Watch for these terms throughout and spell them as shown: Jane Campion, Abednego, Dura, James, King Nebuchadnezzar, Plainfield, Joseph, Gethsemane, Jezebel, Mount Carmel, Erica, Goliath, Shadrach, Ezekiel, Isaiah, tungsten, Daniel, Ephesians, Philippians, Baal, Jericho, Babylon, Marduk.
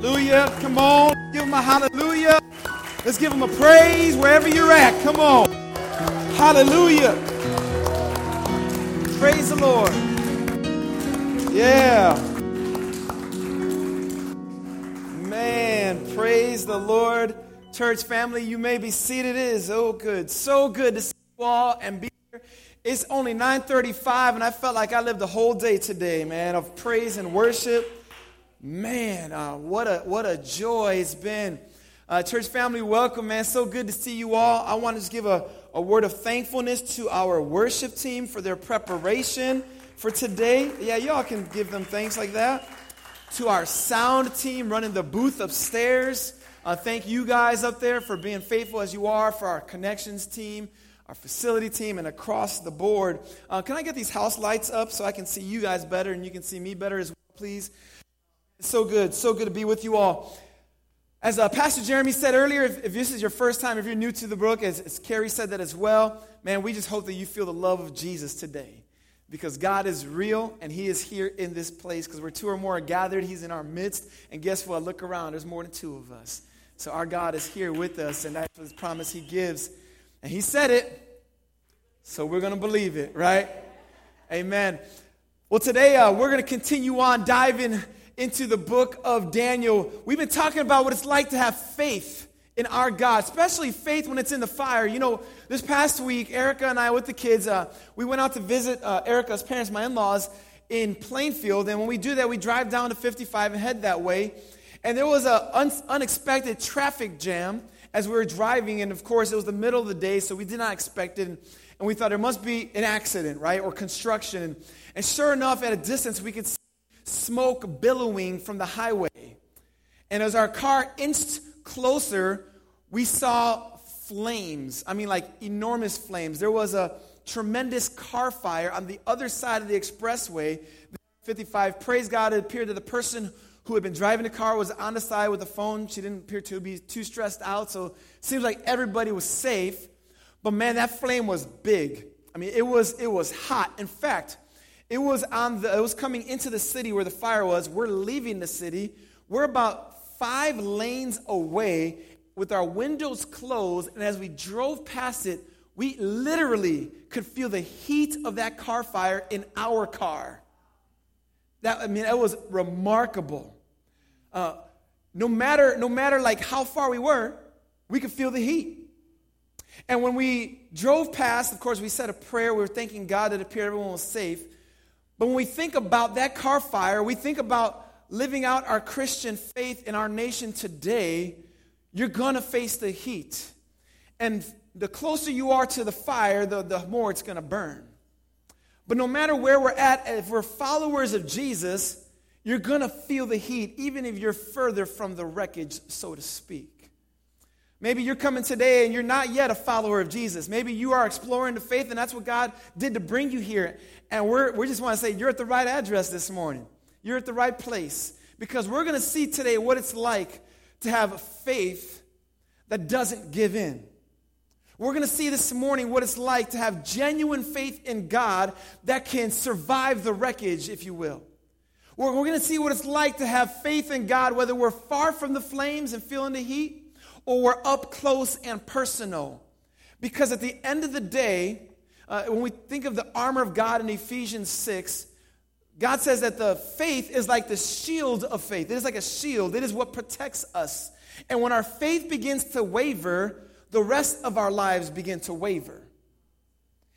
Hallelujah. Come on. Give him a hallelujah. Let's give him a praise wherever you're at. Come on. Hallelujah. Praise the Lord. Yeah. Man, praise the Lord. Church family, you may be seated. It is so good to see you all and be here. It's only 9:35, and I felt like I lived the whole day today, man, of praise and worship. Man, what a joy it's been. Church family, welcome, man. So good to see you all. I want to just give a word of thankfulness to our worship team for their preparation for today. Yeah, y'all can give them thanks like that. To our sound team running the booth upstairs. Thank you guys up there for being faithful as you are, for our connections team, our facility team, and across the board. Can I get these house lights up so I can see you guys better and you can see me better as well, please? It's so good to be with you all. As Pastor Jeremy said earlier, if this is your first time, if you're new to the Brook, as Carrie said that as well, man, we just hope that you feel the love of Jesus today, because God is real, and He is here in this place, because where two or more are gathered, He's in our midst. And guess what? Look around. There's more than two of us. So our God is here with us, and that's His promise He gives. And He said it, so we're going to believe it, right? Amen. Well, today we're going to continue on diving into the book of Daniel. We've been talking about what it's like to have faith in our God, especially faith when it's in the fire. You know, this past week, Erica and I with the kids, we went out to visit Erica's parents, my in-laws, in Plainfield. And when we do that, we drive down to 55 and head that way. And there was an unexpected traffic jam as we were driving. And, of course, it was the middle of the day, so we did not expect it. And we thought there must be an accident, right, or construction. And sure enough, at a distance, we could see smoke billowing from the highway. And as our car inched closer, we saw flames. I mean, like enormous flames. There was a tremendous car fire on the other side of the expressway, 55. Praise God, it appeared that the person who had been driving the car was on the side with the phone. She didn't appear to be too stressed out, so it seems like everybody was safe. But man, that flame was big. I mean, it was hot. In fact, it was coming into the city where the fire was. We're leaving the city. We're about 5 lanes away with our windows closed, and as we drove past it, we literally could feel the heat of that car fire in our car. That was remarkable. No matter like how far we were, we could feel the heat. And when we drove past, of course, we said a prayer. We were thanking God that it appeared everyone was safe. But when we think about that car fire, we think about living out our Christian faith in our nation today, you're going to face the heat. And the closer you are to the fire, the more it's going to burn. But no matter where we're at, if we're followers of Jesus, you're going to feel the heat, even if you're further from the wreckage, so to speak. Maybe you're coming today and you're not yet a follower of Jesus. Maybe you are exploring the faith, and that's what God did to bring you here. And we just want to say, you're at the right address this morning. You're at the right place, because we're going to see today what it's like to have faith that doesn't give in. We're going to see this morning what it's like to have genuine faith in God that can survive the wreckage, if you will. We're going to see what it's like to have faith in God, whether we're far from the flames and feeling the heat, or we're up close and personal. Because at the end of the day, when we think of the armor of God in Ephesians 6, God says that the faith is like the shield of faith. It is like a shield. It is what protects us. And when our faith begins to waver, the rest of our lives begin to waver.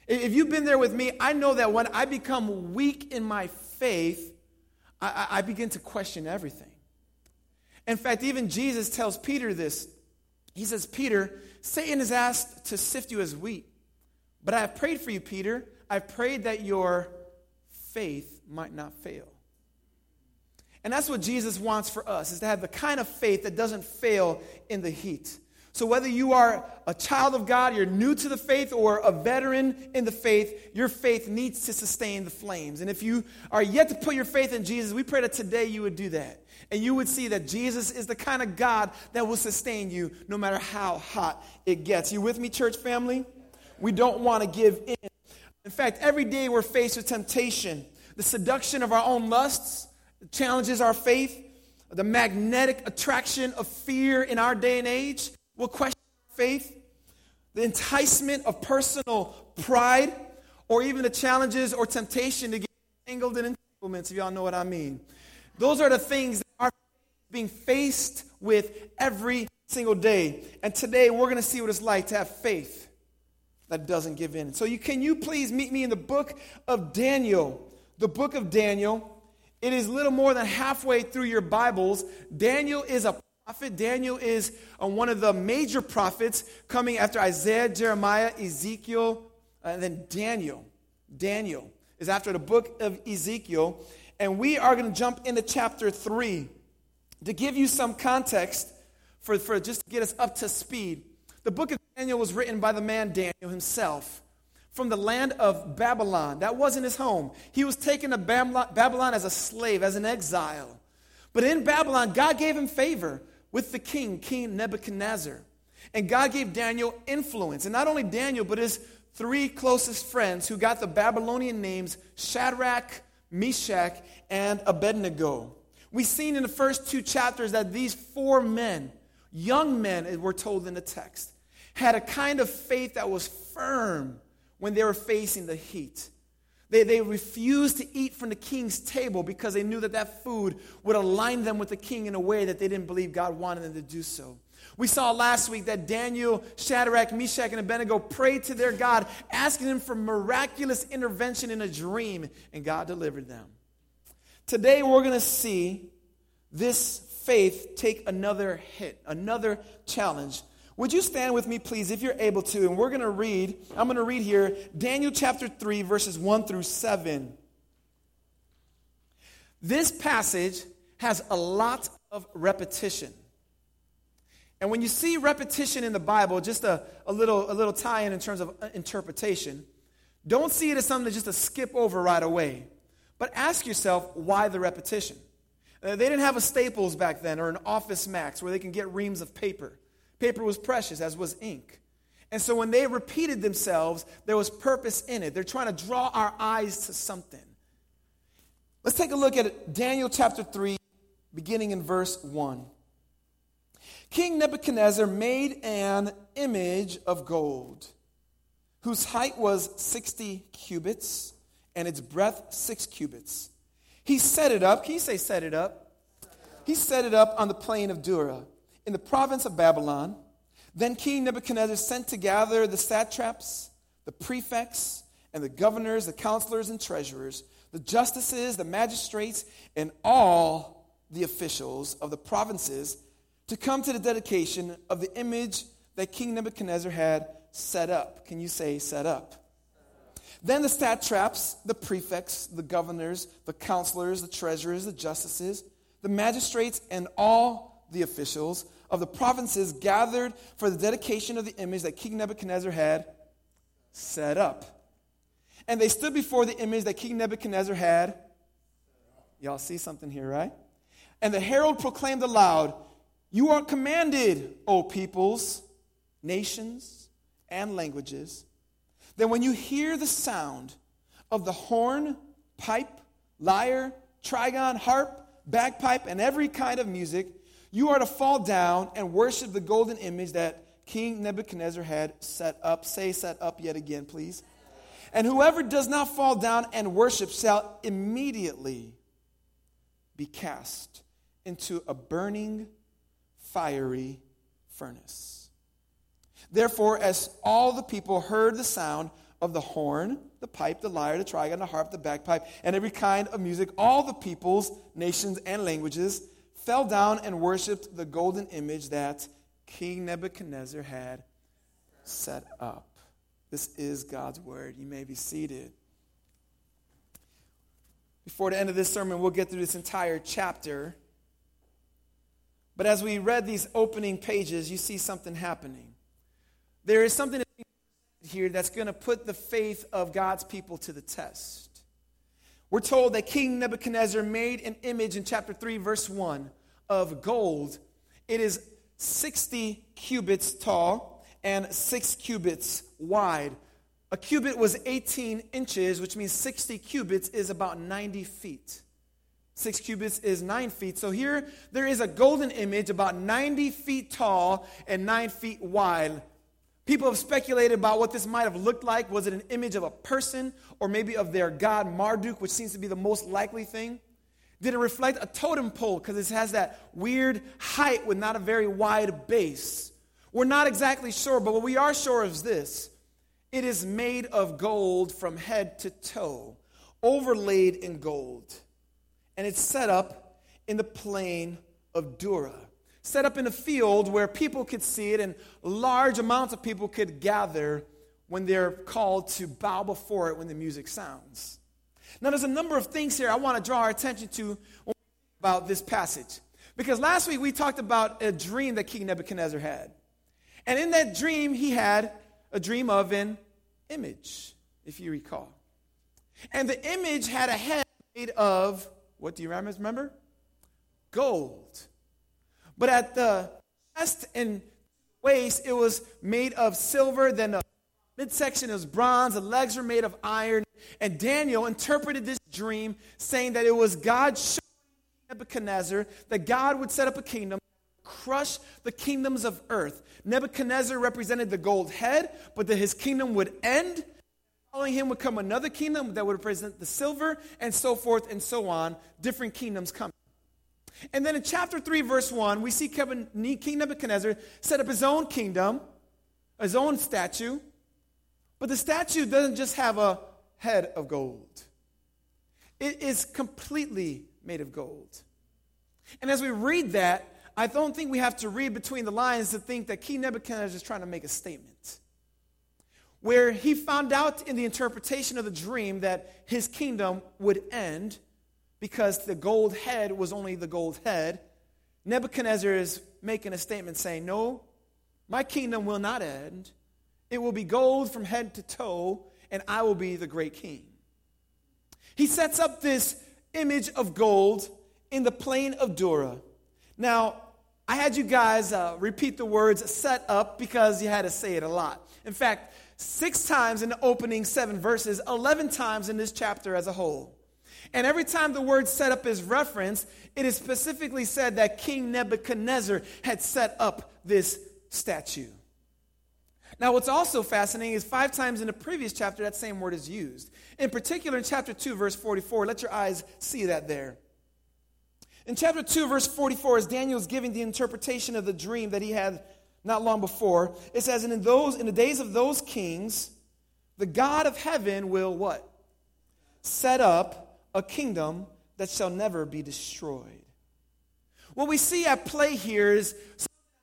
If you've been there with me, I know that when I become weak in my faith, I begin to question everything. In fact, even Jesus tells Peter this. He says, Peter, Satan is asked to sift you as wheat. But I have prayed for you, Peter. I've prayed that your faith might not fail. And that's what Jesus wants for us, is to have the kind of faith that doesn't fail in the heat. So whether you are a child of God, you're new to the faith, or a veteran in the faith, your faith needs to sustain the flames. And if you are yet to put your faith in Jesus, we pray that today you would do that. And you would see that Jesus is the kind of God that will sustain you no matter how hot it gets. You with me, church family? We don't want to give in. In fact, every day we're faced with temptation. The seduction of our own lusts challenges our faith. the magnetic attraction of fear in our day and age will question faith. The enticement of personal pride, or even the challenges or temptation to get entangled in entanglements, if y'all know what I mean. Those are the things that are being faced with every single day. And today we're going to see what it's like to have faith that doesn't give in. So can you please meet me in the book of Daniel? The book of Daniel. It is little more than halfway through your Bibles. Daniel is a prophet. Daniel is one of the major prophets, coming after Isaiah, Jeremiah, Ezekiel, and then Daniel. Daniel is after the book of Ezekiel. And we are going to jump into chapter 3 to give you some context for just to get us up to speed. The book of Daniel was written by the man Daniel himself, from the land of Babylon. That wasn't his home. He was taken to Babylon as a slave, as an exile. But in Babylon, God gave him favor with the king, King Nebuchadnezzar. And God gave Daniel influence. And not only Daniel, but his three closest friends, who got the Babylonian names Shadrach, Meshach, and Abednego. We've seen in the first two chapters that these four men, young men, we're told in the text, had a kind of faith that was firm when they were facing the heat. They refused to eat from the king's table because they knew that food would align them with the king in a way that they didn't believe God wanted them to do so. We saw last week that Daniel, Shadrach, Meshach, and Abednego prayed to their God, asking him for miraculous intervention in a dream, and God delivered them. Today we're going to see this faith take another hit, another challenge. Would you stand with me, please, if you're able to? And I'm going to read here, Daniel chapter 3, verses 1 through 7. This passage has a lot of repetition. And when you see repetition in the Bible, just a little tie-in in terms of interpretation, don't see it as something just to skip over right away. But ask yourself, why the repetition? They didn't have a Staples back then or an Office Max where they can get reams of paper. Paper was precious, as was ink. And so when they repeated themselves, there was purpose in it. They're trying to draw our eyes to something. Let's take a look at Daniel chapter 3, beginning in verse 1. King Nebuchadnezzar made an image of gold, whose height was 60 cubits, and its breadth 6 cubits. He set it up. Can you say set it up? He set it up on the plain of Dura, in the province of Babylon. Then King Nebuchadnezzar sent to gather the satraps, the prefects, and the governors, the counselors and treasurers, the justices, the magistrates, and all the officials of the provinces to come to the dedication of the image that King Nebuchadnezzar had set up. Can you say set up? Then the satraps, the prefects, the governors, the counselors, the treasurers, the justices, the magistrates, and all the officials of the provinces gathered for the dedication of the image that King Nebuchadnezzar had set up. And they stood before the image that King Nebuchadnezzar had. Y'all see something here, right? And the herald proclaimed aloud, "You are commanded, O peoples, nations, and languages, that when you hear the sound of the horn, pipe, lyre, trigon, harp, bagpipe, and every kind of music, you are to fall down and worship the golden image that King Nebuchadnezzar had set up." Say set up yet again, please. "And whoever does not fall down and worship shall immediately be cast into a burning fiery furnace." Therefore, as all the people heard the sound of the horn, the pipe, the lyre, the trigon, the harp, the bagpipe, and every kind of music, all the peoples, nations, and languages fell down and worshipped the golden image that King Nebuchadnezzar had set up. This is God's word. You may be seated. Before the end of this sermon, we'll get through this entire chapter. But as we read these opening pages, you see something happening. There is something here that's going to put the faith of God's people to the test. We're told that King Nebuchadnezzar made an image in chapter 3, verse 1, of gold. It is 60 cubits tall and 6 cubits wide. A cubit was 18 inches, which means 60 cubits is about 90 feet. 6 cubits is 9 feet. So here there is a golden image about 90 feet tall and 9 feet wide. People have speculated about what this might have looked like. Was it an image of a person or maybe of their god Marduk, which seems to be the most likely thing? Did it reflect a totem pole because it has that weird height with not a very wide base? We're not exactly sure, but what we are sure is this. It is made of gold from head to toe, overlaid in gold. And it's set up in the plain of Dura, set up in a field where people could see it and large amounts of people could gather when they're called to bow before it when the music sounds. Now, there's a number of things here I want to draw our attention to when we talk about this passage. Because last week we talked about a dream that King Nebuchadnezzar had. And in that dream, he had a dream of an image, if you recall. And the image had a head made of, what do you remember? Gold. But at the chest and waist, it was made of silver. Then the midsection is bronze. The legs were made of iron. And Daniel interpreted this dream saying that it was God showing Nebuchadnezzar that God would set up a kingdom, crush the kingdoms of earth. Nebuchadnezzar represented the gold head, but that his kingdom would end. Following him would come another kingdom that would represent the silver, and so forth and so on. Different kingdoms coming. And then in chapter 3, verse 1, we see King Nebuchadnezzar set up his own kingdom, his own statue. But the statue doesn't just have a head of gold. It is completely made of gold. And as we read that, I don't think we have to read between the lines to think that King Nebuchadnezzar is trying to make a statement. Where he found out in the interpretation of the dream that his kingdom would end because the gold head was only the gold head, Nebuchadnezzar is making a statement saying, no, my kingdom will not end. It will be gold from head to toe, and I will be the great king. He sets up this image of gold in the plain of Dura. Now, I had you guys repeat the words set up because you had to say it a lot. In fact, 6 times in the opening 7 verses, 11 times in this chapter as a whole. And every time the word set up is referenced, it is specifically said that King Nebuchadnezzar had set up this statue. Now, what's also fascinating is 5 times in the previous chapter that same word is used. In particular, in chapter 2, verse 44, let your eyes see that there. In chapter 2, verse 44, as Daniel's giving the interpretation of the dream that he had not long before, it says, and in the days of those kings, the God of heaven will what? Set up a kingdom that shall never be destroyed. What we see at play here is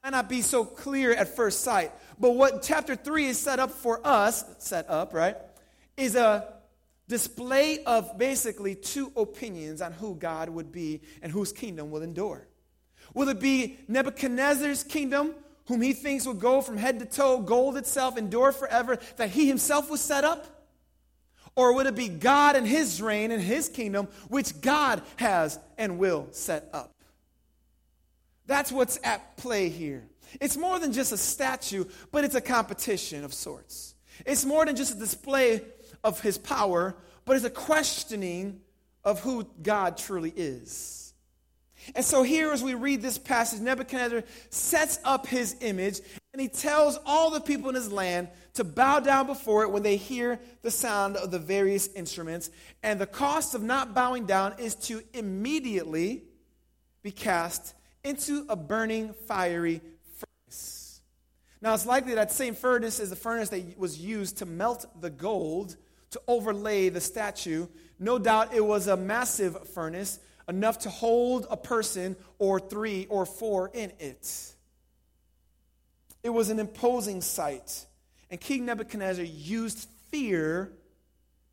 might not be so clear at first sight, but what chapter 3 is set up for us, set up, right, is a display of basically 2 opinions on who God would be and whose kingdom will endure. Will it be Nebuchadnezzar's kingdom, whom he thinks will go from head to toe, gold itself, endure forever, that he himself was set up? Or would it be God and his reign and his kingdom, which God has and will set up? That's what's at play here. It's more than just a statue, but it's a competition of sorts. It's more than just a display of his power, but it's a questioning of who God truly is. And so here as we read this passage, Nebuchadnezzar sets up his image, and he tells all the people in his land to bow down before it when they hear the sound of the various instruments. And the cost of not bowing down is to immediately be cast into a burning fiery furnace. Now, it's likely that same furnace is the furnace that was used to melt the gold to overlay the statue. No doubt it was a massive furnace, enough to hold a person or 3 or 4 in it. It was an imposing sight, and King Nebuchadnezzar used fear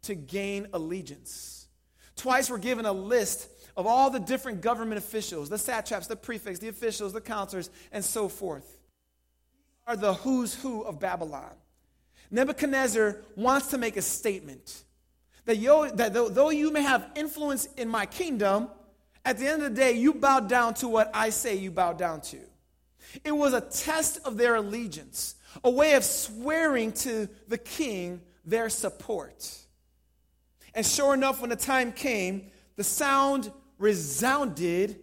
to gain allegiance. Twice we're given a list of all the different government officials, the satraps, the prefects, the officials, the counselors, and so forth, are the who's who of Babylon. Nebuchadnezzar wants to make a statement that though you may have influence in my kingdom, at the end of the day, you bow down to what I say you bow down to. It was a test of their allegiance, a way of swearing to the king their support. And sure enough, when the time came, the sound resounded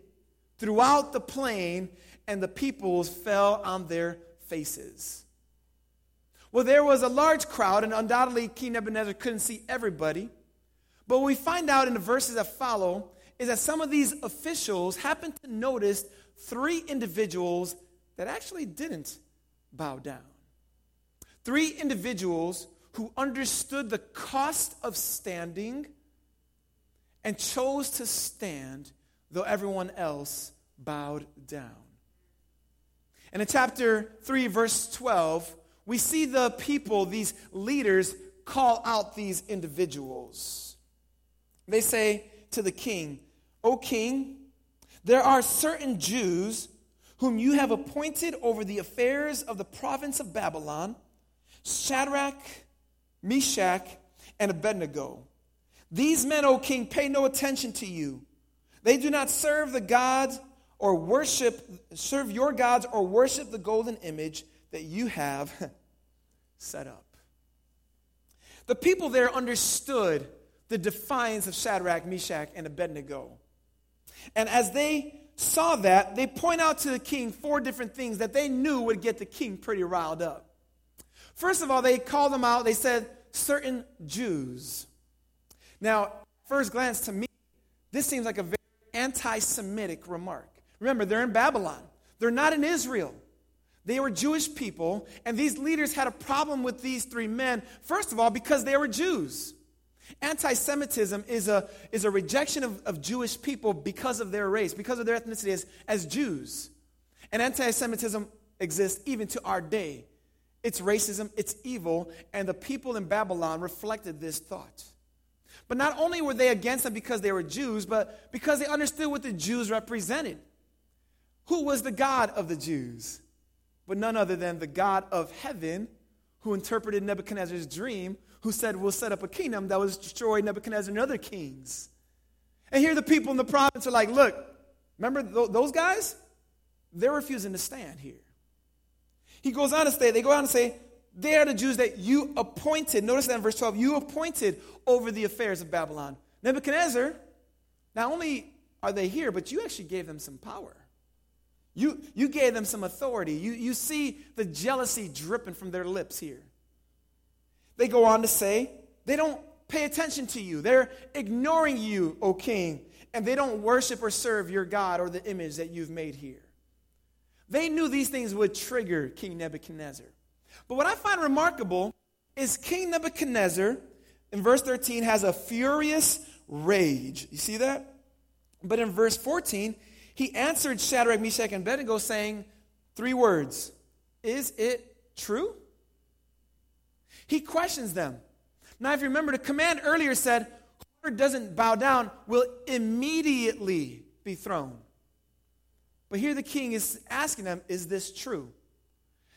throughout the plain, and the peoples fell on their faces. Well, there was a large crowd, and undoubtedly King Nebuchadnezzar couldn't see everybody. But what we find out in the verses that follow is that some of these officials happened to notice three individuals that actually didn't bow down. Three individuals who understood the cost of standing and chose to stand, though everyone else bowed down. And in chapter 3, verse 12, we see the people, these leaders, call out these individuals. They say to the king, "O king, there are certain Jews whom you have appointed over the affairs of the province of Babylon, Shadrach, Meshach, and Abednego. These men, O king, pay no attention to you. They do not serve the gods or serve your gods or worship the golden image that you have set up." The people there understood the defiance of Shadrach, Meshach, and Abednego. And as they saw that, they point out to the king four different things that they knew would get the king pretty riled up. First of all, they called them out. They said, "Certain Jews." Now, first glance to me, this seems like a very anti-Semitic remark. Remember, they're in Babylon. They're not in Israel. They were Jewish people, and these leaders had a problem with these three men, first of all, because they were Jews. Anti-Semitism is a rejection of Jewish people because of their race, because of their ethnicity as Jews. And anti-Semitism exists even to our day. It's racism, it's evil, and the people in Babylon reflected this thought. But not only were they against them because they were Jews, but because they understood what the Jews represented. Who was the God of the Jews? But none other than the God of heaven, who interpreted Nebuchadnezzar's dream, who said, "We'll set up a kingdom that will destroy Nebuchadnezzar and other kings." And here the people in the province are like, "Look, remember those guys? They're refusing to stand here." He goes on to say, they go on and say, "They are the Jews that you appointed." Notice that in verse 12, "you appointed over the affairs of Babylon." Nebuchadnezzar, not only are they here, but you actually gave them some power. You gave them some authority. You see the jealousy dripping from their lips here. They go on to say, "They don't pay attention to you. They're ignoring you, O king, and they don't worship or serve your God or the image that you've made here." They knew these things would trigger King Nebuchadnezzar. But what I find remarkable is King Nebuchadnezzar, in verse 13, has a furious rage. You see that? But in verse 14, he answered Shadrach, Meshach, and Abednego saying three words, "Is it true?" He questions them. Now, if you remember, the command earlier said, whoever doesn't bow down will immediately be thrown. But here the king is asking them, is this true?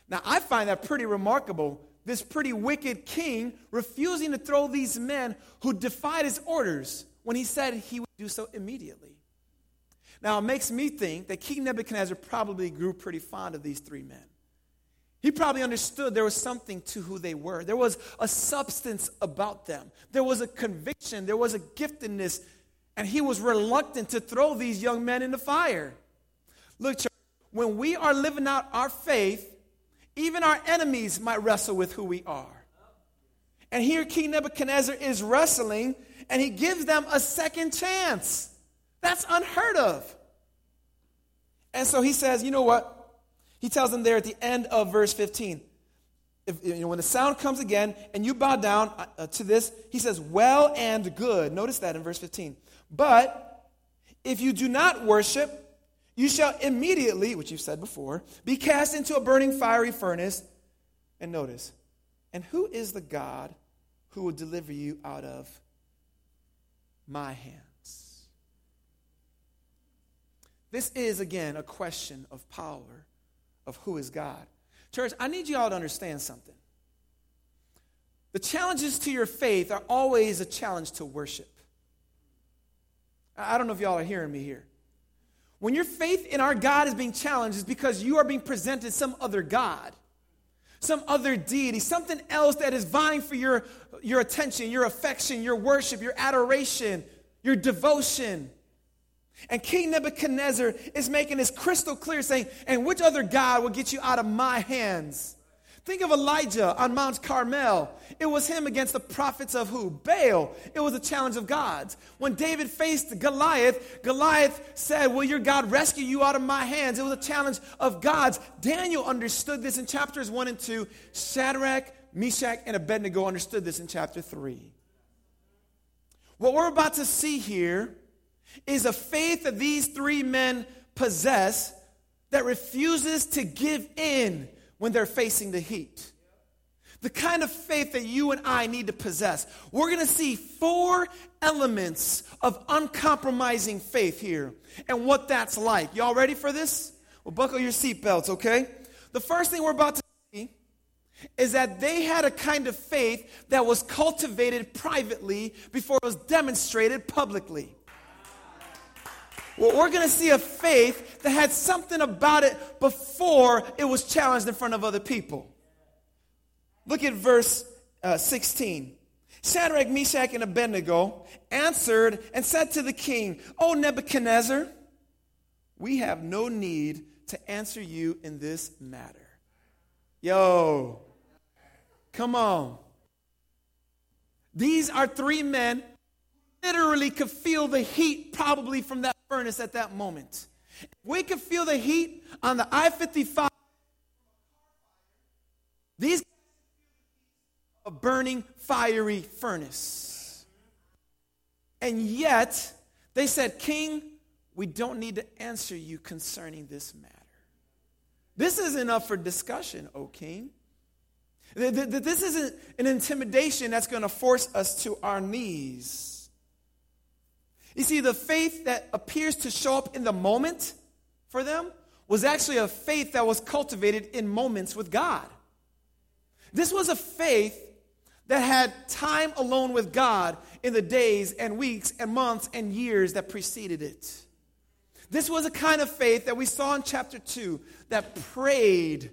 Now, I find that pretty remarkable, this pretty wicked king refusing to throw these men who defied his orders when he said he would do so immediately. Now, it makes me think that King Nebuchadnezzar probably grew pretty fond of these three men. He probably understood there was something to who they were. There was a substance about them. There was a conviction. There was a giftedness. And he was reluctant to throw these young men in the fire. Look, church, when we are living out our faith, even our enemies might wrestle with who we are. And here King Nebuchadnezzar is wrestling, and he gives them a second chance. That's unheard of. And so he says, you know what? He tells them there at the end of verse 15, when the sound comes again and you bow down to this, he says, "Well and good." Notice that in verse 15. "But if you do not worship, you shall immediately," which you've said before, "be cast into a burning fiery furnace." And notice, "and who is the God who will deliver you out of my hands?" This is, again, a question of power, of who is God. Church, I need you all to understand something. The challenges to your faith are always a challenge to worship. I don't know if y'all are hearing me here. When your faith in our God is being challenged, it's because you are being presented some other God, some other deity, something else that is vying for your attention, your affection, your worship, your adoration, your devotion. And King Nebuchadnezzar is making this crystal clear, saying, and which other God will get you out of my hands? Think of Elijah on Mount Carmel. It was him against the prophets of who? Baal. It was a challenge of God's. When David faced Goliath, Goliath said, will your God rescue you out of my hands? It was a challenge of God's. Daniel understood this in chapters 1 and 2. Shadrach, Meshach, and Abednego understood this in chapter 3. What we're about to see here is a faith that these three men possess that refuses to give in when they're facing the heat. The kind of faith that you and I need to possess. We're going to see four elements of uncompromising faith here and what that's like. Y'all ready for this? Well, buckle your seatbelts, okay? The first thing we're about to see is that they had a kind of faith that was cultivated privately before it was demonstrated publicly. Well, we're going to see a faith that had something about it before it was challenged in front of other people. Look at verse 16. Shadrach, Meshach, and Abednego answered and said to the king, O Nebuchadnezzar, we have no need to answer you in this matter. Yo, come on. These are three men who literally could feel the heat probably from that furnace at that moment. We could feel the heat on the I-55. These a burning, fiery furnace. And yet, they said, King, we don't need to answer you concerning this matter. This isn't up for discussion, O king. This isn't an intimidation that's going to force us to our knees. You see, the faith that appears to show up in the moment for them was actually a faith that was cultivated in moments with God. This was a faith that had time alone with God in the days and weeks and months and years that preceded it. This was a kind of faith that we saw in chapter 2 that prayed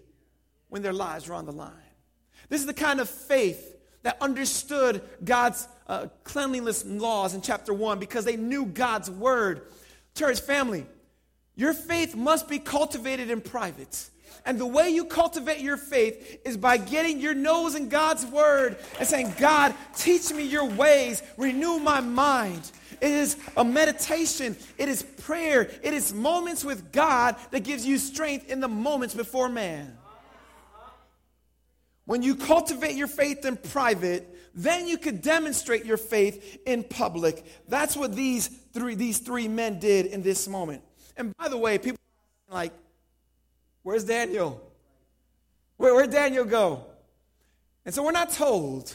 when their lives were on the line. This is the kind of faith that understood God's cleanliness laws in chapter 1 because they knew God's word. Church family, your faith must be cultivated in private. And the way you cultivate your faith is by getting your nose in God's word and saying, God, teach me your ways, renew my mind. It is a meditation. It is prayer. It is moments with God that gives you strength in the moments before man. When you cultivate your faith in private, then you could demonstrate your faith in public. That's what these three men did in this moment. And by the way, people are like, where's Daniel? Where'd Daniel go? And so we're not told.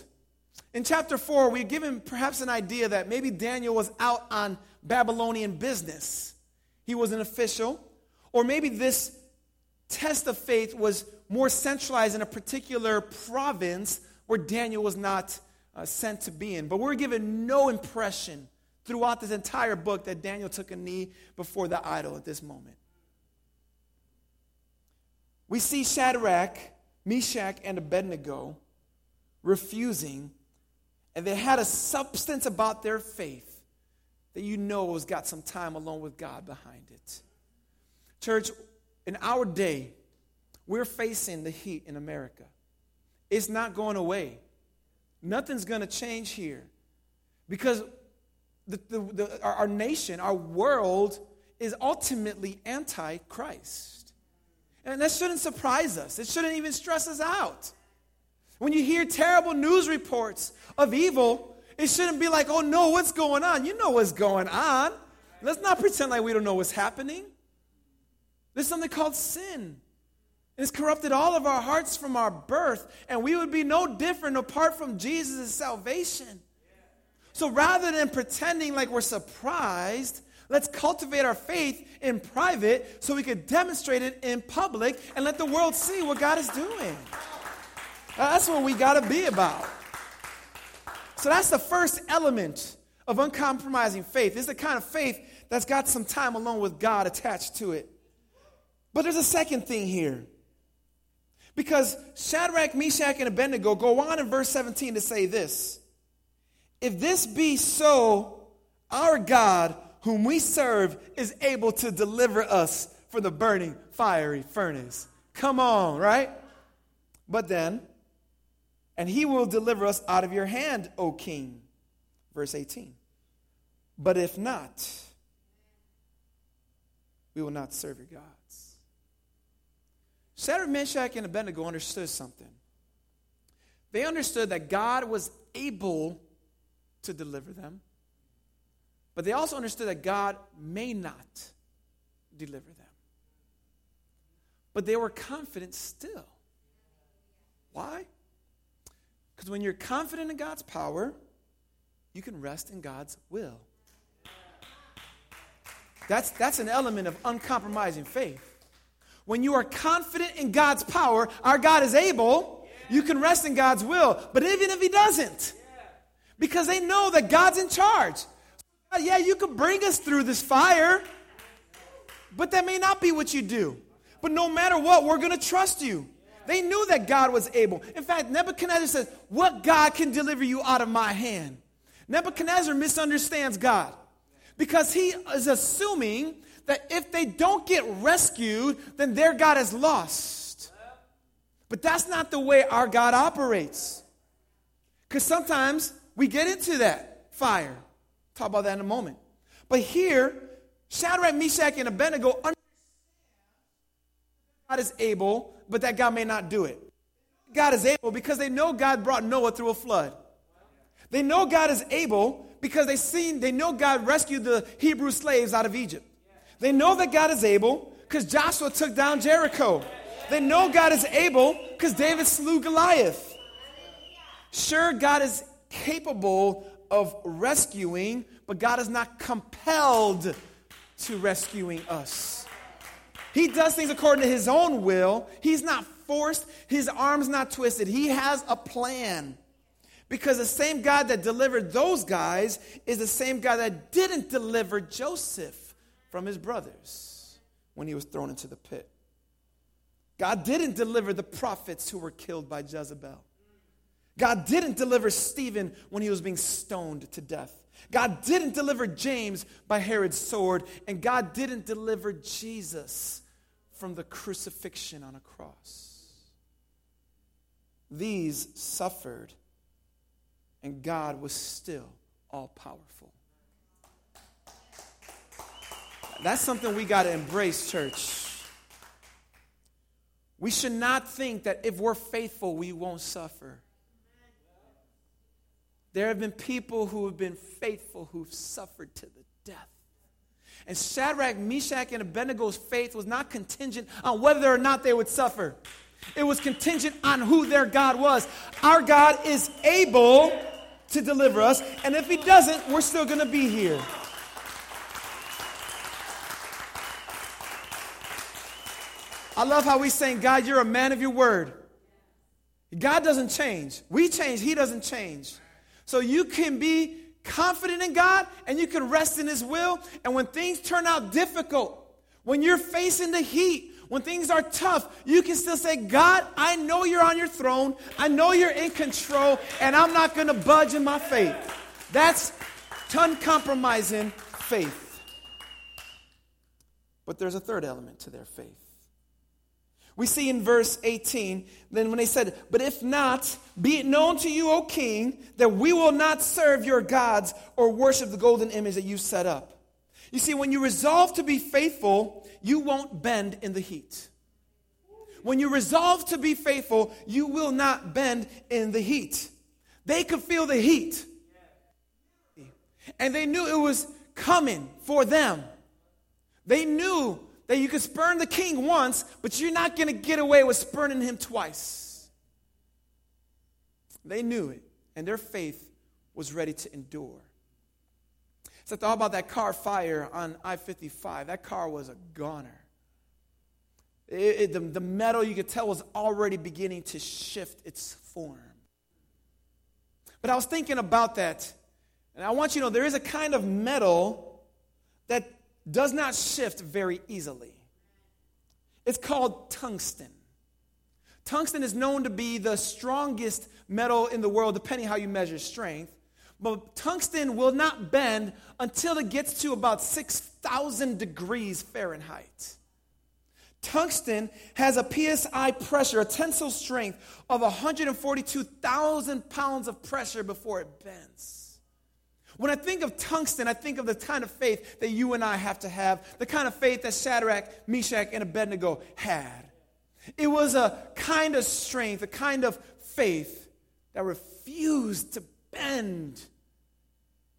In chapter 4, we're given perhaps an idea that maybe Daniel was out on Babylonian business. He was an official. Or maybe this test of faith was more centralized in a particular province where Daniel was not sent to be in. But we're given no impression throughout this entire book that Daniel took a knee before the idol at this moment. We see Shadrach, Meshach, and Abednego refusing, and they had a substance about their faith that you know has got some time alone with God behind it. Church, in our day, we're facing the heat in America. It's not going away. Nothing's going to change here because our nation, our world is ultimately anti-Christ. And that shouldn't surprise us. It shouldn't even stress us out. When you hear terrible news reports of evil, it shouldn't be like, oh no, what's going on? You know what's going on. Let's not pretend like we don't know what's happening. There's something called sin. It's corrupted all of our hearts from our birth, and we would be no different apart from Jesus' salvation. So rather than pretending like we're surprised, let's cultivate our faith in private so we could demonstrate it in public and let the world see what God is doing. That's what we got to be about. So that's the first element of uncompromising faith. It's the kind of faith that's got some time alone with God attached to it. But there's a second thing here. Because Shadrach, Meshach, and Abednego go on in verse 17 to say this. If this be so, our God whom we serve, is able to deliver us from the burning, fiery furnace. Come on, right? But then, and he will deliver us out of your hand, O king. Verse 18. But if not, we will not serve your gods. Shadrach, Meshach, and Abednego understood something. They understood that God was able to deliver them, but they also understood that God may not deliver them. But they were confident still. Why? Because when you're confident in God's power, you can rest in God's will. That's an element of uncompromising faith. When you are confident in God's power, our God is able, you can rest in God's will. But even if he doesn't, because they know that God's in charge. Yeah, you can bring us through this fire, but that may not be what you do. But no matter what, we're going to trust you. They knew that God was able. In fact, Nebuchadnezzar says, what God can deliver you out of my hand? Nebuchadnezzar misunderstands God because he is assuming that if they don't get rescued, then their God is lost. But that's not the way our God operates. Because sometimes we get into that fire. Talk about that in a moment. But here, Shadrach, Meshach, and Abednego understand God is able, but that God may not do it. God is able because they know God brought Noah through a flood. They know God is able because they know God rescued the Hebrew slaves out of Egypt. They know that God is able because Joshua took down Jericho. They know God is able because David slew Goliath. Sure, God is capable of rescuing, but God is not compelled to rescuing us. He does things according to his own will. He's not forced. His arm's not twisted. He has a plan. Because the same God that delivered those guys is the same God that didn't deliver Joseph from his brothers when he was thrown into the pit. God didn't deliver the prophets who were killed by Jezebel. God didn't deliver Stephen when he was being stoned to death. God didn't deliver James by Herod's sword. And God didn't deliver Jesus from the crucifixion on a cross. These suffered, and God was still all-powerful. That's something we got to embrace, church. We should not think that if we're faithful, we won't suffer. There have been people who have been faithful who've suffered to the death. And Shadrach, Meshach, and Abednego's faith was not contingent on whether or not they would suffer. It was contingent on who their God was. Our God is able to deliver us, and if he doesn't, we're still going to be here. I love how we sing, God, you're a man of your word. God doesn't change. We change. He doesn't change. So you can be confident in God and you can rest in his will. And when things turn out difficult, when you're facing the heat, when things are tough, you can still say, God, I know you're on your throne. I know you're in control, and I'm not going to budge in my faith. That's uncompromising faith. But there's a third element to their faith. We see in verse 18, then when they said, but if not, be it known to you, O king, that we will not serve your gods or worship the golden image that you set up. You see, when you resolve to be faithful, you won't bend in the heat. When you resolve to be faithful, you will not bend in the heat. They could feel the heat. And they knew it was coming for them. They knew that you can spurn the king once, but you're not going to get away with spurning him twice. They knew it, and their faith was ready to endure. So I thought about that car fire on I-55. That car was a goner. The metal, you could tell, was already beginning to shift its form. But I was thinking about that, and I want you to know there is a kind of metal that does not shift very easily. It's called tungsten. Tungsten is known to be the strongest metal in the world, depending how you measure strength. But tungsten will not bend until it gets to about 6,000 degrees Fahrenheit. Tungsten has a PSI pressure, a tensile strength of 142,000 pounds of pressure before it bends. When I think of tungsten, I think of the kind of faith that you and I have to have, the kind of faith that Shadrach, Meshach, and Abednego had. It was a kind of strength, a kind of faith that refused to bend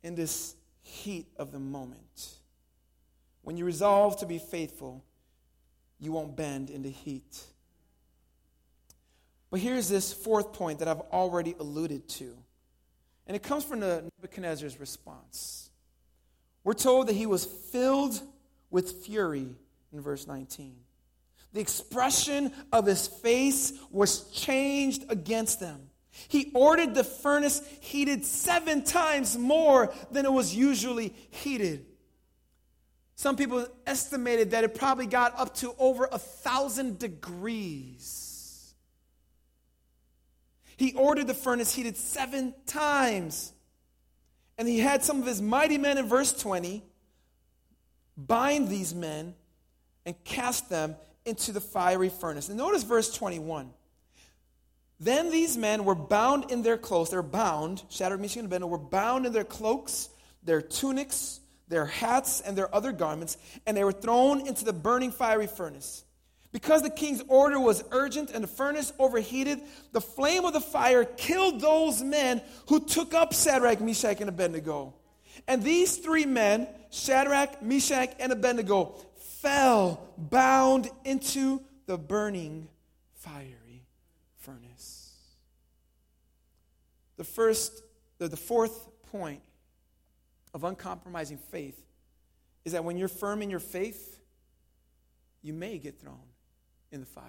in this heat of the moment. When you resolve to be faithful, you won't bend in the heat. But here's this fourth point that I've already alluded to. And it comes from Nebuchadnezzar's response. We're told that he was filled with fury in verse 19. The expression of his face was changed against them. He ordered the furnace heated 7 times more than it was usually heated. Some people estimated that it probably got up to over 1,000 degrees. He ordered the furnace heated 7 times. And he had some of his mighty men in verse 20 bind these men and cast them into the fiery furnace. And notice verse 21. Then these men were bound in their clothes. They're bound. Shadrach, Meshach, and Abednego were bound in their cloaks, their tunics, their hats, and their other garments, and they were thrown into the burning fiery furnace. Because the king's order was urgent and the furnace overheated, the flame of the fire killed those men who took up Shadrach, Meshach, and Abednego. And these 3 men, Shadrach, Meshach, and Abednego, fell bound into the burning fire. Furnace. The fourth point of uncompromising faith is that when you're firm in your faith, you may get thrown in the fire.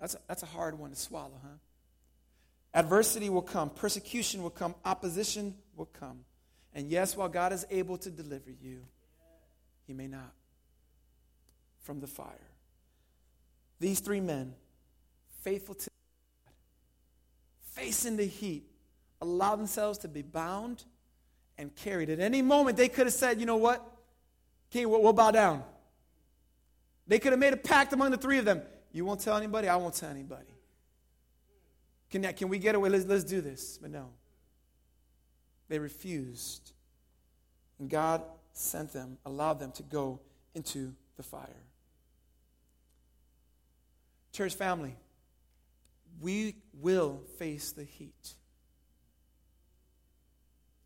That's a hard one to swallow, huh? Adversity will come, persecution will come, opposition will come. And yes, while God is able to deliver you, He may not from the fire. These 3 men, faithful to God, facing the heat, allowed themselves to be bound and carried. At any moment, they could have said, you know what? King, we'll bow down. They could have made a pact among the 3 of them. You won't tell anybody, I won't tell anybody. Can we get away? Let's do this. But no. They refused. And God sent them, allowed them to go into the fire. Church family, we will face the heat.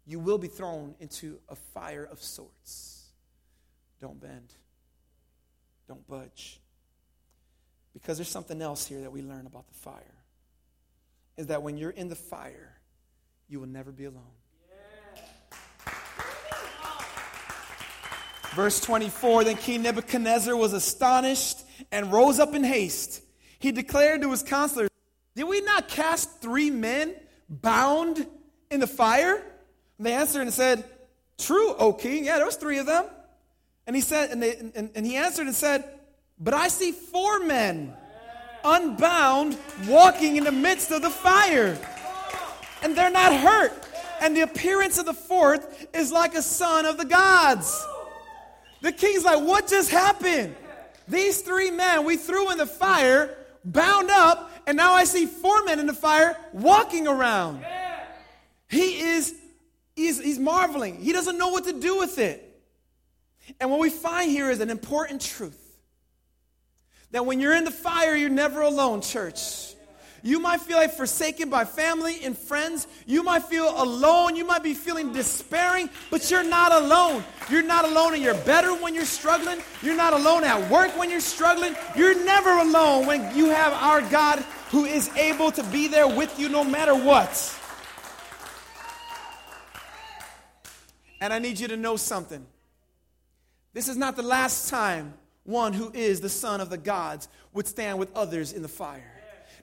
You will be thrown into a fire of sorts. Don't bend. Don't budge. Because there's something else here that we learn about the fire. Is that when you're in the fire, you will never be alone. Yeah. Verse 24, then King Nebuchadnezzar was astonished and rose up in haste. He declared to his counselors, did we not cast 3 men bound in the fire? And they answered and said, true, O king. Yeah, there was 3 of them. And he said, he answered and said, but I see 4 men unbound walking in the midst of the fire. And they're not hurt. And the appearance of the 4th is like a son of the gods. The king's like, what just happened? These 3 men we threw in the fire, bound up, and now I see 4 men in the fire walking around. Yeah. He's marveling. He doesn't know what to do with it. And what we find here is an important truth. That when you're in the fire, you're never alone, church. You might feel like forsaken by family and friends. You might feel alone. You might be feeling despairing, but you're not alone. You're not alone, and you're better when you're struggling. You're not alone at work when you're struggling. You're never alone when you have our God who is able to be there with you no matter what. And I need you to know something. This is not the last time one who is the son of the gods would stand with others in the fire.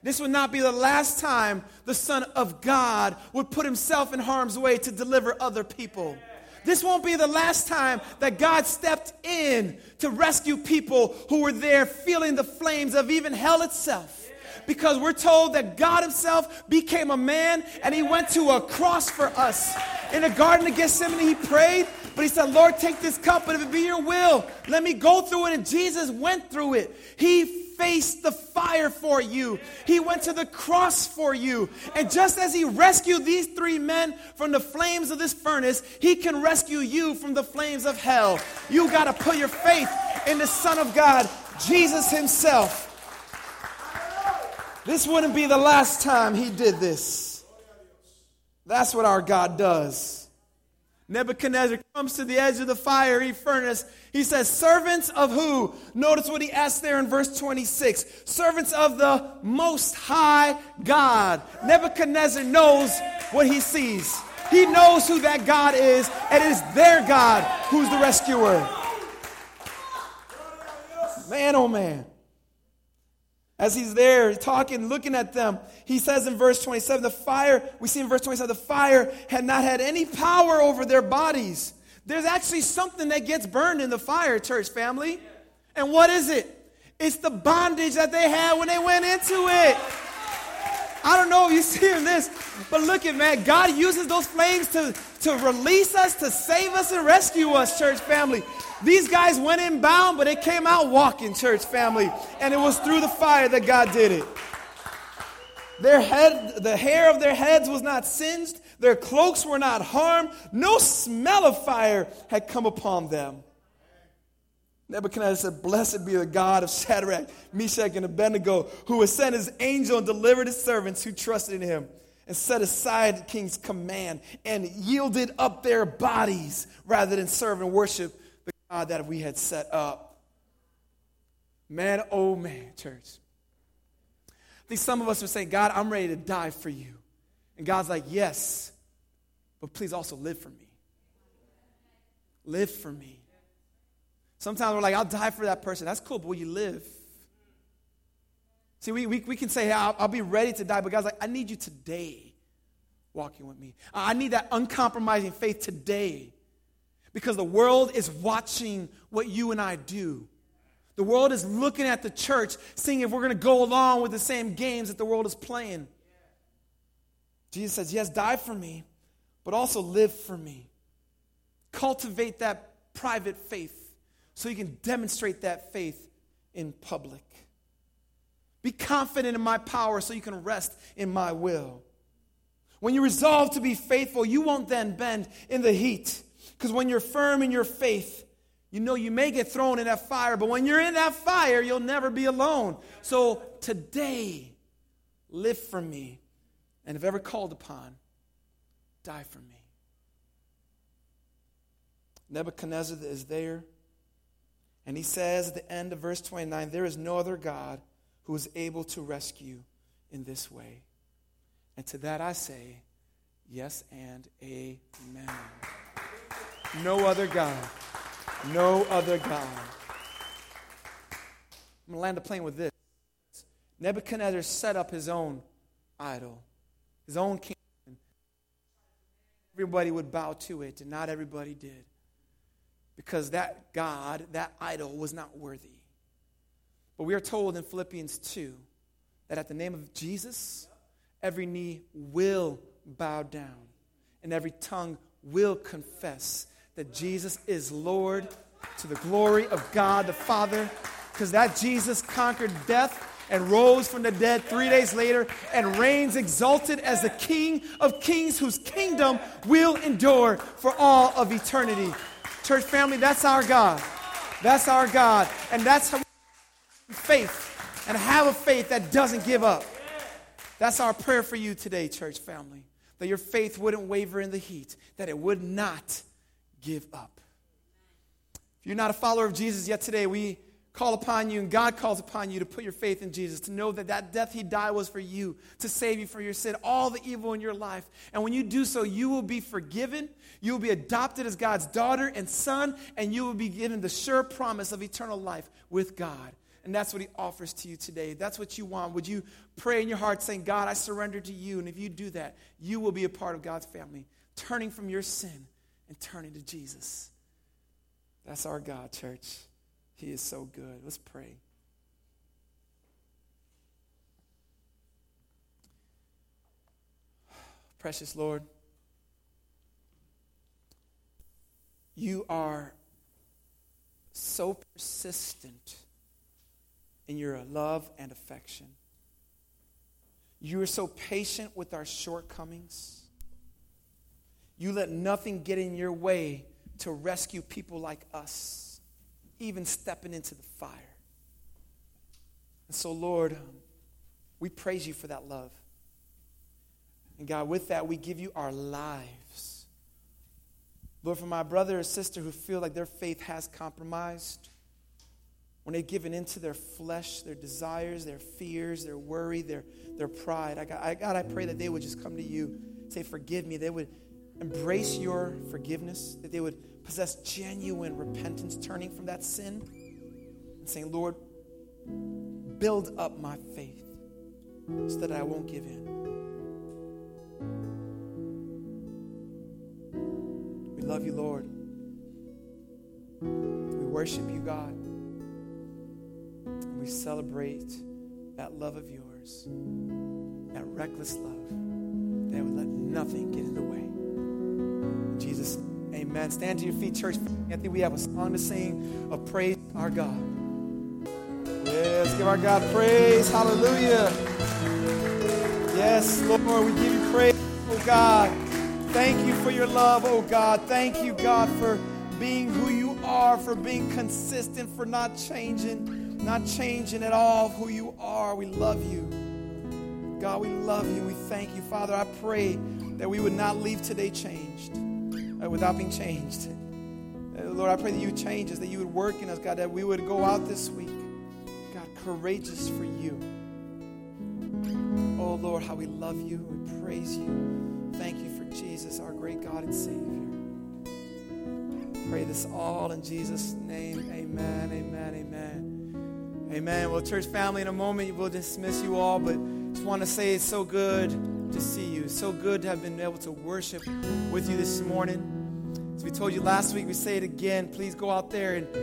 This would not be the last time the Son of God would put himself in harm's way to deliver other people. This won't be the last time that God stepped in to rescue people who were there feeling the flames of even hell itself. because we're told that God himself became a man and he went to a cross for us. In the Garden of Gethsemane, he prayed, but he said, Lord, take this cup, but if it be your will, let me go through it. And Jesus went through it. He faced the fire for you. He went to the cross for you. And just as he rescued these three men from the flames of this furnace, he can rescue you from the flames of hell. You got to put your faith in the Son of God, Jesus himself. This wouldn't be the last time he did this. That's what our God does. Nebuchadnezzar comes to the edge of the fiery furnace. He says, servants of who? Notice what he asks there in verse 26. Servants of the Most High God. Nebuchadnezzar knows what he sees. He knows who that God is, and it is their God who's the rescuer. Man, oh man. As he's there talking, looking at them, he says in verse 27, the fire had not had any power over their bodies. There's actually something that gets burned in the fire, church family. And what is it? It's the bondage that they had when they went into it. I don't know if you see in this, but look at, man, God uses those flames to release us, to save us and rescue us, church family. These guys went in bound, but they came out walking, church family. And it was through the fire that God did it. The hair of their heads was not singed. Their cloaks were not harmed. No smell of fire had come upon them. Nebuchadnezzar said, blessed be the God of Shadrach, Meshach, and Abednego, who has sent his angel and delivered his servants who trusted in him and set aside the king's command and yielded up their bodies rather than serve and worship the God that we had set up. Man, oh man, church. I think some of us are saying, God, I'm ready to die for you. And God's like, yes, but please also live for me. Live for me. Sometimes we're like, I'll die for that person. That's cool, but will you live? See, we can say, hey, I'll be ready to die, but God's like, I need you today walking with me. I need that uncompromising faith today because the world is watching what you and I do. The world is looking at the church, seeing if we're going to go along with the same games that the world is playing. Jesus says, yes, die for me, but also live for me. Cultivate that private faith, so you can demonstrate that faith in public. Be confident in my power so you can rest in my will. When you resolve to be faithful, you won't then bend in the heat. Because when you're firm in your faith, you know you may get thrown in that fire. But when you're in that fire, you'll never be alone. So today, live for me. And if ever called upon, die for me. Nebuchadnezzar is there. And he says at the end of verse 29, there is no other God who is able to rescue in this way. And to that I say, yes and amen. No other God. No other God. I'm going to land the plane with this. Nebuchadnezzar set up his own idol, his own kingdom. Everybody would bow to it, and not everybody did. Because that God, that idol, was not worthy. But we are told in Philippians 2 that at the name of Jesus, every knee will bow down and every tongue will confess that Jesus is Lord to the glory of God the Father. Because that Jesus conquered death and rose from the dead 3 days later and reigns exalted as the King of Kings whose kingdom will endure for all of eternity. Church family, that's our God. That's our God. And that's how we have faith and have a faith that doesn't give up. That's our prayer for you today, church family, that your faith wouldn't waver in the heat, that it would not give up. If you're not a follower of Jesus yet today, we call upon you and God calls upon you to put your faith in Jesus, to know that that death he died was for you, to save you from your sin, all the evil in your life. And when you do so, you will be forgiven, you will be adopted as God's daughter and son, and you will be given the sure promise of eternal life with God. And that's what he offers to you today. If that's what you want, would you pray in your heart saying, God, I surrender to you. And if you do that, you will be a part of God's family, turning from your sin and turning to Jesus. That's our God, church. He is so good. Let's pray. Precious Lord, you are so persistent in your love and affection. You are so patient with our shortcomings. You let nothing get in your way to rescue people like us, even stepping into the fire. And so, Lord, we praise you for that love. And God, with that, we give you our lives. Lord, for my brother or sister who feel like their faith has compromised, when they've given into their flesh, their desires, their fears, their worry, their pride, God, I pray that they would just come to you, say, forgive me. They would embrace your forgiveness, that they would possess genuine repentance, turning from that sin and saying, Lord, build up my faith so that I won't give in. Love you, Lord. We worship you, God. And we celebrate that love of yours, that reckless love that would let nothing get in the way. Jesus, amen. Stand to your feet, church. I think we have a song to sing of praise to our God. Yes, give our God praise. Hallelujah. Yes, Lord, we give you praise, oh God. Thank you for your love, oh God. Thank you, God, for being who you are, for being consistent, for not changing at all who you are. We love you. God, we love you. We thank you. Father, I pray that we would not leave today changed, without being changed. Lord, I pray that you would change us, that you would work in us, God, that we would go out this week, God, courageous for you. Oh, Lord, how we love you. We praise you. Thank you for Jesus, our great God and Savior. Pray this all in Jesus' name. Amen, amen, amen. Amen. Well, church family, in a moment, we'll dismiss you all, but just want to say it's so good to see you. So good to have been able to worship with you this morning. As we told you last week, we say it again. Please go out there and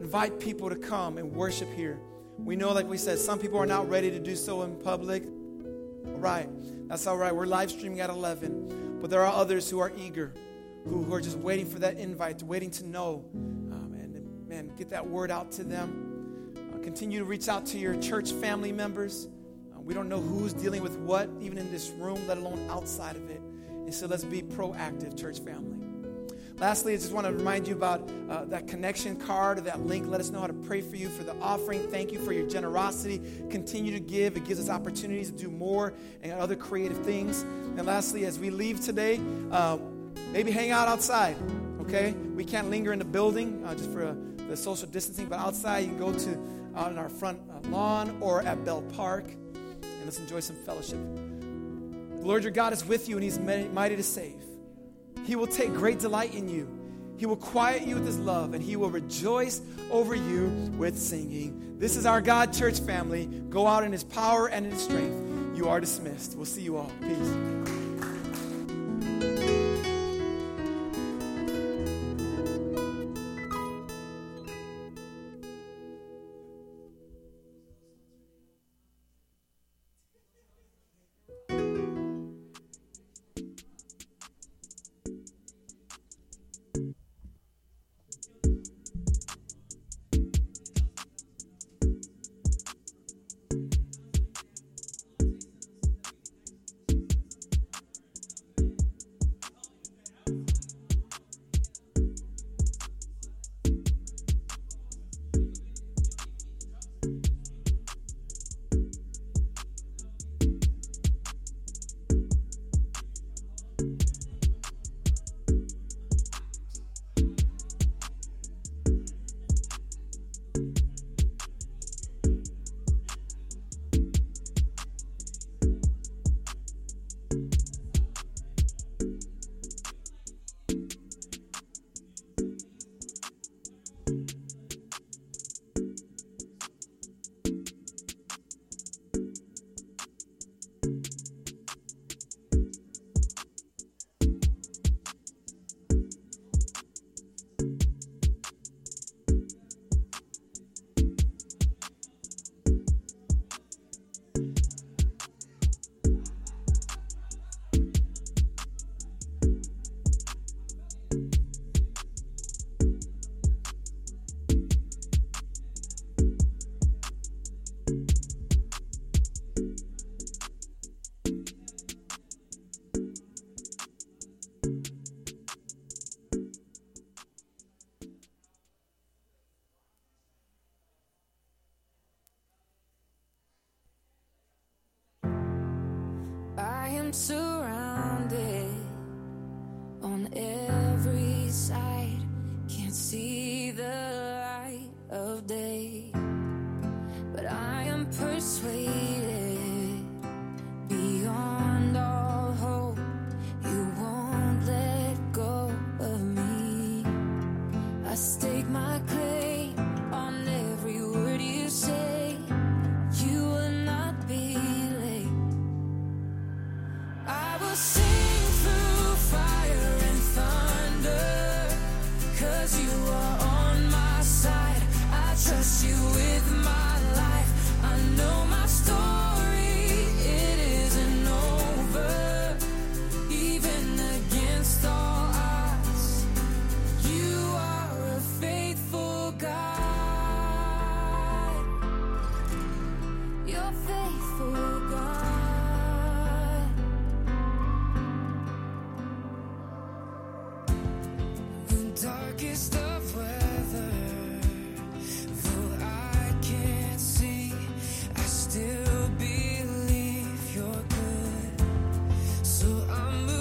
invite people to come and worship here. We know, like we said, some people are not ready to do so in public. Right. That's all right. We're live streaming at 11. But there are others who are eager, who are just waiting for that invite, waiting to know. And man, get that word out to them. Continue to reach out to your church family members. We don't know who's dealing with what, even in this room, let alone outside of it. And so let's be proactive, church family. Lastly, I just want to remind you about that connection card or that link. Let us know how to pray for you for the offering. Thank you for your generosity. Continue to give. It gives us opportunities to do more and other creative things. And lastly, as we leave today, maybe hang out outside, okay? We can't linger in the building just for the social distancing, but outside you can go to out on our front lawn or at Bell Park, and let's enjoy some fellowship. The Lord your God is with you, and he's mighty to save. He will take great delight in you. He will quiet you with his love, and he will rejoice over you with singing. This is our God, church family. Go out in his power and in his strength. You are dismissed. We'll see you all. Peace. am surrounded on every side. Can't see the light of day, but I am persuaded beyond all hope you won't let go of me. I stake my claim on every word you say. You will not be late. I will sing through fire and thunder, 'cause you are on my side. I trust you.